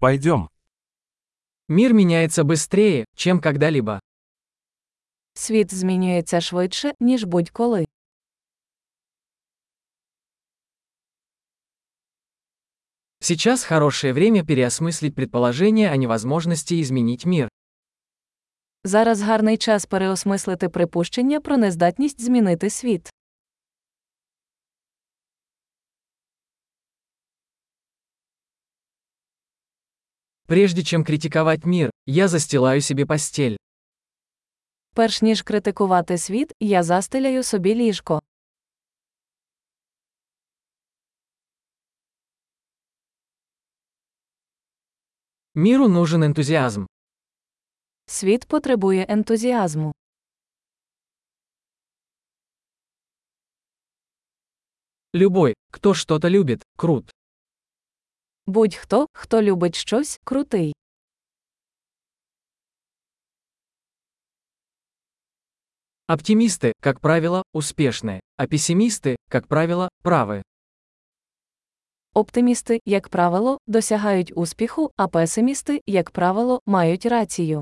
Пойдем. Мир меняется быстрее, чем когда-либо. Світ змінюється швидше, ніж будь-коли. Сейчас хорошее время переосмыслить предположение о невозможности изменить мир. Зараз гарний час переосмислити припущення про нездатність змінити світ. Прежде чем критиковать мир, я застилаю себе постель. Перш ніж критикувати світ, я застеляю собі ліжко. Миру нужен ентузіазм. Світ потребує ентузіазму. Любой, кто что-то любит, крут. Будь-хто, хто любить щось, крутий. Оптимисты, как правило, успешны, а пессимисты, как правило, правы. Оптимісти, як правило, досягають успіху, а песимісти, як правило, мають рацію.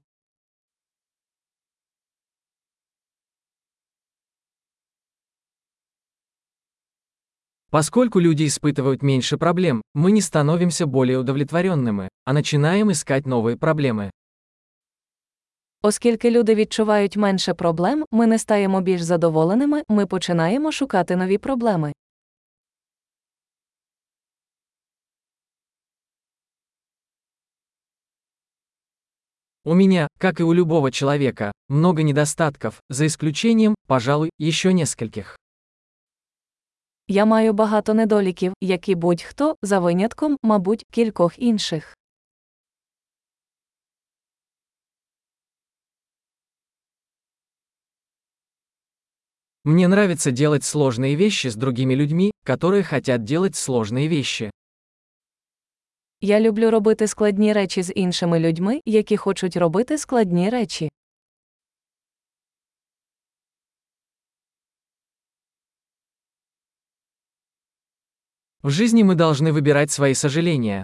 Поскольку люди испытывают меньше проблем, мы не становимся более удовлетворенными, а начинаем искать новые проблемы. Оскільки люди відчувають менше проблем, ми не стаємо більш задоволеними, ми починаємо шукати нові проблеми. У меня, как и у любого человека, много недостатков, за исключением, пожалуй, еще нескольких. Я маю багато недоліків, як і будь-хто, за винятком, мабуть, кількох інших. Мне нравится делать сложные вещи с другими людьми, которые хотят делать сложные вещи. Я люблю робити складні речі з іншими людьми, які хочуть робити складні речі. В жизни мы должны выбирать свои сожаления.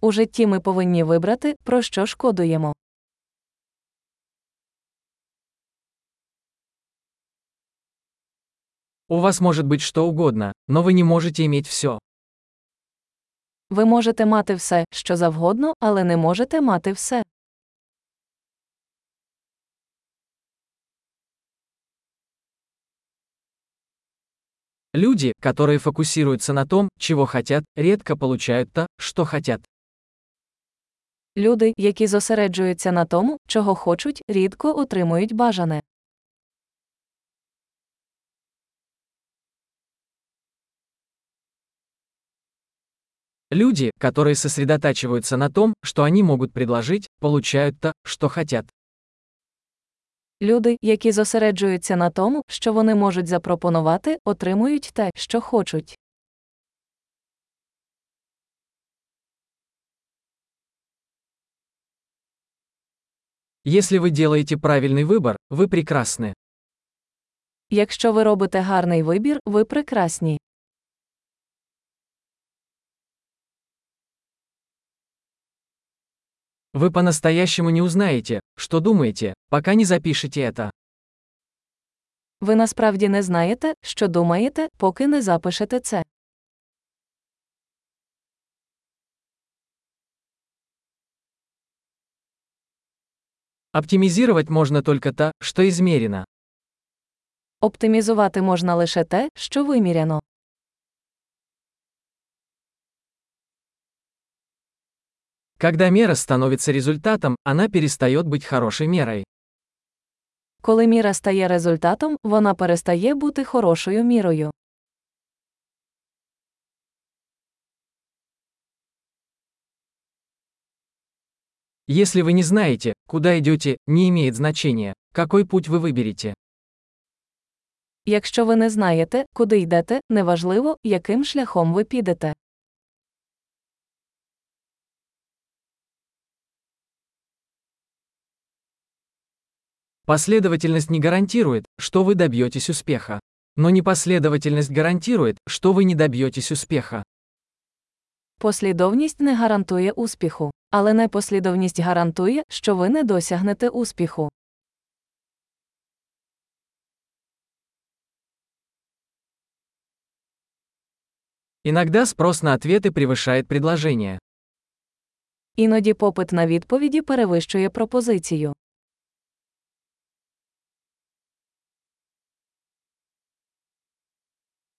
У житті ми повинні вибрати, про що шкодуємо. У вас может быть что угодно, но вы не можете иметь все. Ви можете мати все, що завгодно, але не можете мати все. Люди, которые фокусируются на том, чего хотят, редко получают то, что хотят. Люди, які зосереджуються на тому, чого хочуть, рідко отримують бажане. Люди, которые сосредотачиваются на том, что они могут предложить, получают то, что хотят. Люди, які зосереджуються на тому, що вони можуть запропонувати, отримують те, що хочуть. Если вы делаете правильный выбор, вы прекрасны. Якщо ви робите гарний вибір, ви прекрасні. Вы по-настоящему не узнаете, что думаете, пока не запишете это. Ви насправді не знаєте, що думаєте, поки не запишете це. Оптимизировать можно только то, что измерено. Оптимізувати можна лише те, що виміряно. Когда мера становится результатом, она перестает быть хорошей мерой. Коли міра стає результатом, вона перестає бути хорошою мірою. Если вы не знаете, куда идете, не имеет значения, какой путь вы выберете. Якщо ви не знаєте, куди йдете, неважливо, яким шляхом ви підете. Последовательность не гарантирует, что вы добьетесь успеха. Но непоследовательность гарантирует, что вы не добьетесь успеха. Послідовність не гарантує успіху, але непослідовність гарантує, що ви не досягнете успіху. Иногда спрос на ответы превышает предложение. Іноді попит на відповіді перевищує пропозицію.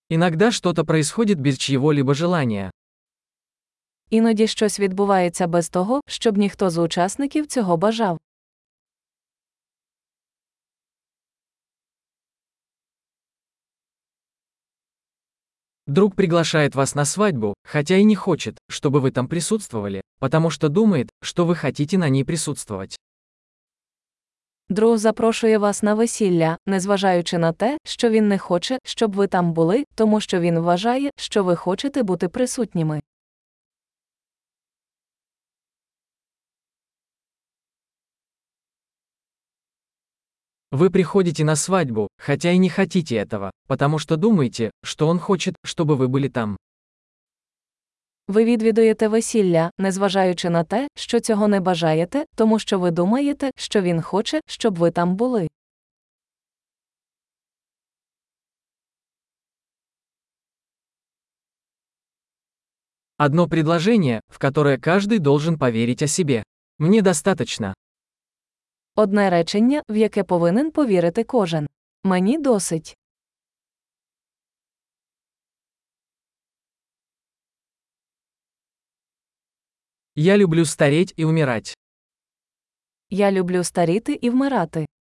Иногда что-то происходит без чьего-либо желания. Іноді щось відбувається без того, щоб ніхто з учасників цього бажав. Друг приглашает вас на свадьбу, хотя и не хочет, чтобы вы там присутствовали, потому что думает, что вы хотите на ней присутствовать. Друг запрошує вас на весілля, незважаючи на те, що він не хоче, щоб ви там були, тому що він вважає, що ви хочете бути присутніми. Вы приходите на свадьбу, хотя и не хотите этого, потому что думаете, что он хочет, чтобы вы были там. Ви відвідуєте весілля, незважаючи на те, що цього не бажаєте, тому що ви думаєте, що він хоче, щоб ви там були. Одно предложение, в которое каждый должен поверить о себе. Мне достаточно. Одне речення, в яке повинен повірити кожен. Мені досить. Я люблю старіти і вмирати. Я люблю старіти і вмирати.